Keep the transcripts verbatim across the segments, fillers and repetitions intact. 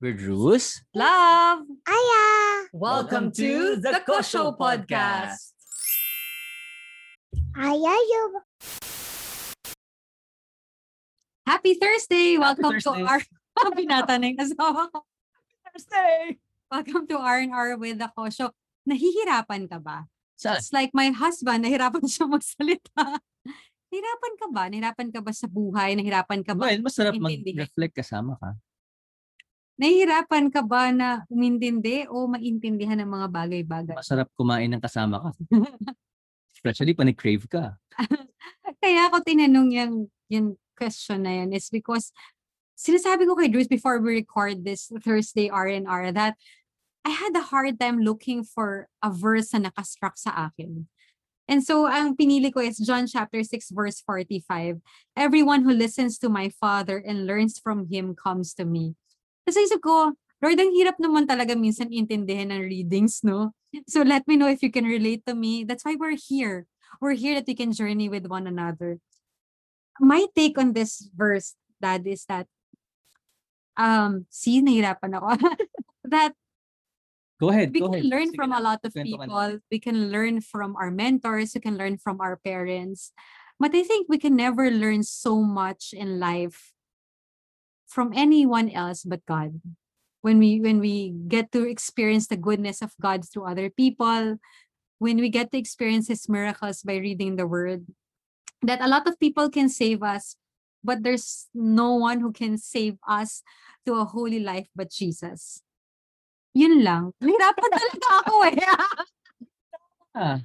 We're Drew's, Love, Aya. Welcome to the Kosho Podcast. Aya, you. Happy Thursday! Welcome Happy to our binata ng asawa ko. Thursday. Welcome to R and R with the Kosho. Nahihirapan ka ba? So, it's like my husband, nahirapan siya magsalita. Nahirapan ka ba? Nahirapan ka ba sa buhay? Nahirapan ka ba? Well, masarap mag-reflect kasama ka. Nahihirapan ka ba na umintindi o maintindihan ng mga bagay-bagay? Masarap kumain ng kasama ka. Especially pa ni-crave ka. Kaya ako tinanong yung, yung question na yan is because sinasabi ko kay Drew before we record this Thursday R and R that I had a hard time looking for a verse na nakastruck sa akin. And so ang pinili ko is John chapter six verse forty-five. Everyone who listens to my Father and learns from Him comes to me. Kasi isip ko, Lord, ang hirap naman talaga minsan intindihin ng readings, no? So let me know if you can relate to me. That's why we're here. We're here that we can journey with one another. My take on this verse, Dad, is that, um, see, nahirapan ako. that go ahead, we go can ahead. learn Sige from na. a lot of people. We can learn from our mentors. We can learn from our parents. But I think we can never learn so much in life from anyone else but God. When we when we get to experience the goodness of God through other people, when we get to experience His miracles by reading the Word, that a lot of people can save us, but there's no one who can save us to a holy life but Jesus. Yun lang. Hirapan talaga ako eh. ah.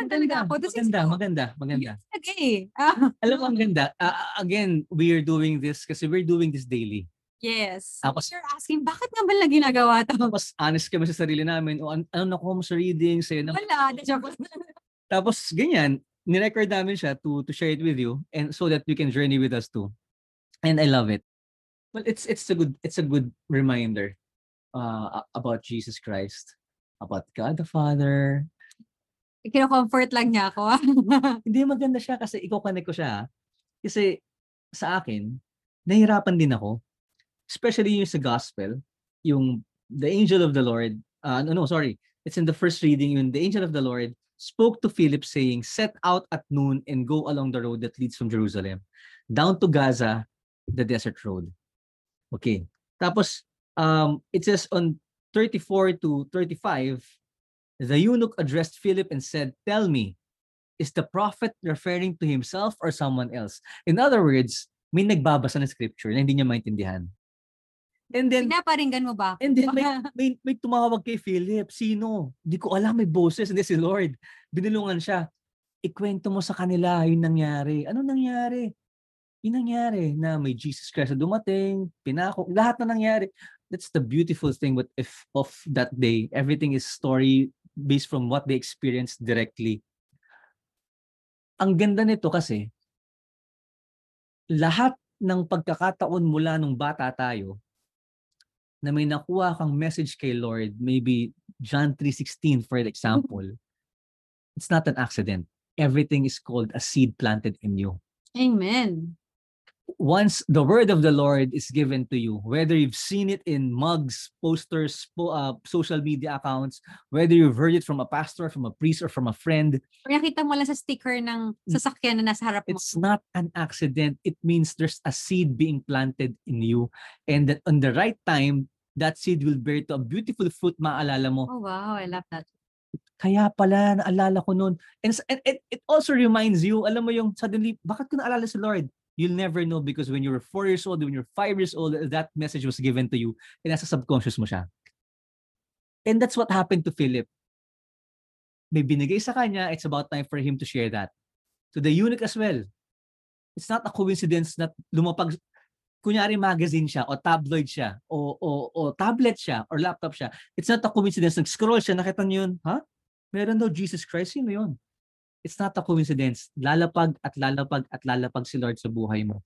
Maganda, maganda, maganda, maganda. Okay. Uh, Alam mo, ang ganda. Uh, again, we are doing this kasi we're doing this daily. Yes. Tapos, you're asking, bakit nga ba lang ginagawa ito? Tapos, honest kami sa sarili namin. O, ano nakuha mo sa reading? Sa'yo, wala. Tapos, ganyan. Nirecord namin siya to to share it with you and so that you can journey with us too. And I love it. Well, it's it's a good it's a good reminder uh, about Jesus Christ, about God the Father. Kino-comfort lang niya ako. Hindi, maganda siya kasi iko-connect ko siya. Kasi sa akin, nahirapan din ako. Especially yung sa gospel, yung the angel of the Lord, uh, no, no, sorry, it's in the first reading, yung the angel of the Lord spoke to Philip saying, set out at noon and go along the road that leads from Jerusalem, down to Gaza, the desert road. Okay. Tapos, um, it says on thirty-four to thirty-five, the eunuch addressed Philip and said, tell me, is the prophet referring to himself or someone else? In other words, may nagbabasa ng scripture na hindi niya maintindihan. And then, pinaparinggan mo ba? And then, may, may, may tumawag kay Philip. Sino? Hindi ko alam, may boses. Hindi, si Lord. Binulungan siya. Ikwento mo sa kanila yung nangyari. Ano nangyari? Yung nangyari na may Jesus Christ na dumating, pinako, lahat na nangyari. That's the beautiful thing with, if, of that day. Everything is story based from what they experienced directly. Ang ganda nito kasi, lahat ng pagkakataon mula nung bata tayo, na may nakuha kang message kay Lord, maybe John three sixteen for example, it's not an accident. Everything is called a seed planted in you. Amen. Once the word of the Lord is given to you, whether you've seen it in mugs, posters, po, uh, social media accounts, whether you've heard it from a pastor, from a priest, or from a friend. Nakita mo lang sa sticker ng sasakyan na nasa harap mo. It's not an accident. It means there's a seed being planted in you. And that on the right time, that seed will bear to a beautiful fruit, maalala mo. Oh, wow. I love that. Kaya pala, naalala ko noon. And, and, and it also reminds you, alam mo yung suddenly, bakit ko naalala si Lord? You'll never know because when you were four years old, when you were five years old, that message was given to you and nasa subconscious mo siya. And that's what happened to Philip. May binigay sa kanya, it's about time for him to share that. To the eunuch as well. It's not a coincidence na lumapag, kunyari magazine siya o tabloid siya o, o, o tablet siya or laptop siya. It's not a coincidence. Nag-scroll siya, nakita niyo yun, ha? Huh? Meron daw Jesus Christ, sino yun? It's not a coincidence. Lalapag at lalapag at lalapag si Lord sa buhay mo.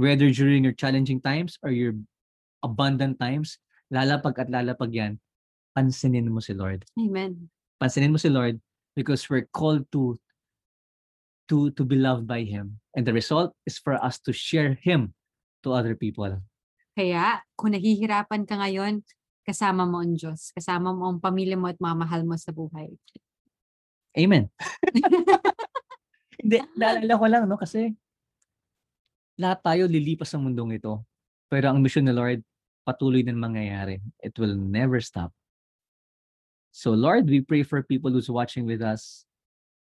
Whether during your challenging times or your abundant times, lalapag at lalapag yan, pansinin mo si Lord. Amen. Pansinin mo si Lord because we're called to to to be loved by Him. And the result is for us to share Him to other people. Kaya kung nahihirapan ka ngayon, kasama mo ang Diyos. Kasama mo ang pamilya mo at mamahal mo sa buhay. Amen. Hindi, naalala ko lang, no? Kasi lahat tayo lilipas sa mundong ito. Pero ang mission ng Lord, patuloy na mangyayari. It will never stop. So Lord, we pray for people who's watching with us.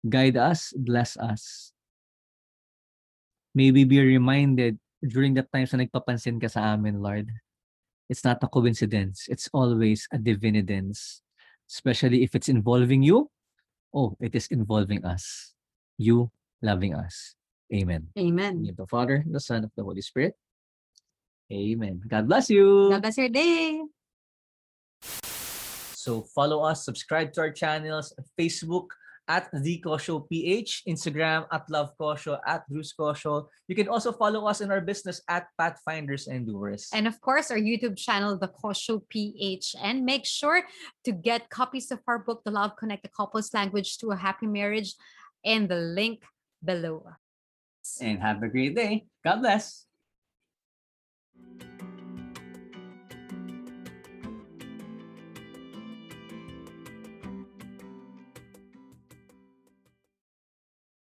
Guide us, bless us. May we be reminded during the times na nagpapansin ka sa amin, Lord. It's not a coincidence. It's always a dividendence. Especially if it's involving you, oh, it is involving us. You loving us. Amen. Amen. In the Father, the Son, of the Holy Spirit. Amen. God bless you. God bless your day. So follow us, subscribe to our channels, Facebook at The Kosho P H, Instagram at Love Kosho, at Drew's Kosho. You can also follow us in our business at Pathfinders and Doers. And of course, our YouTube channel, The Kosho P H. And make sure to get copies of our book, The Love Connected Couple's Language to a Happy Marriage, in the link below. And have a great day. God bless.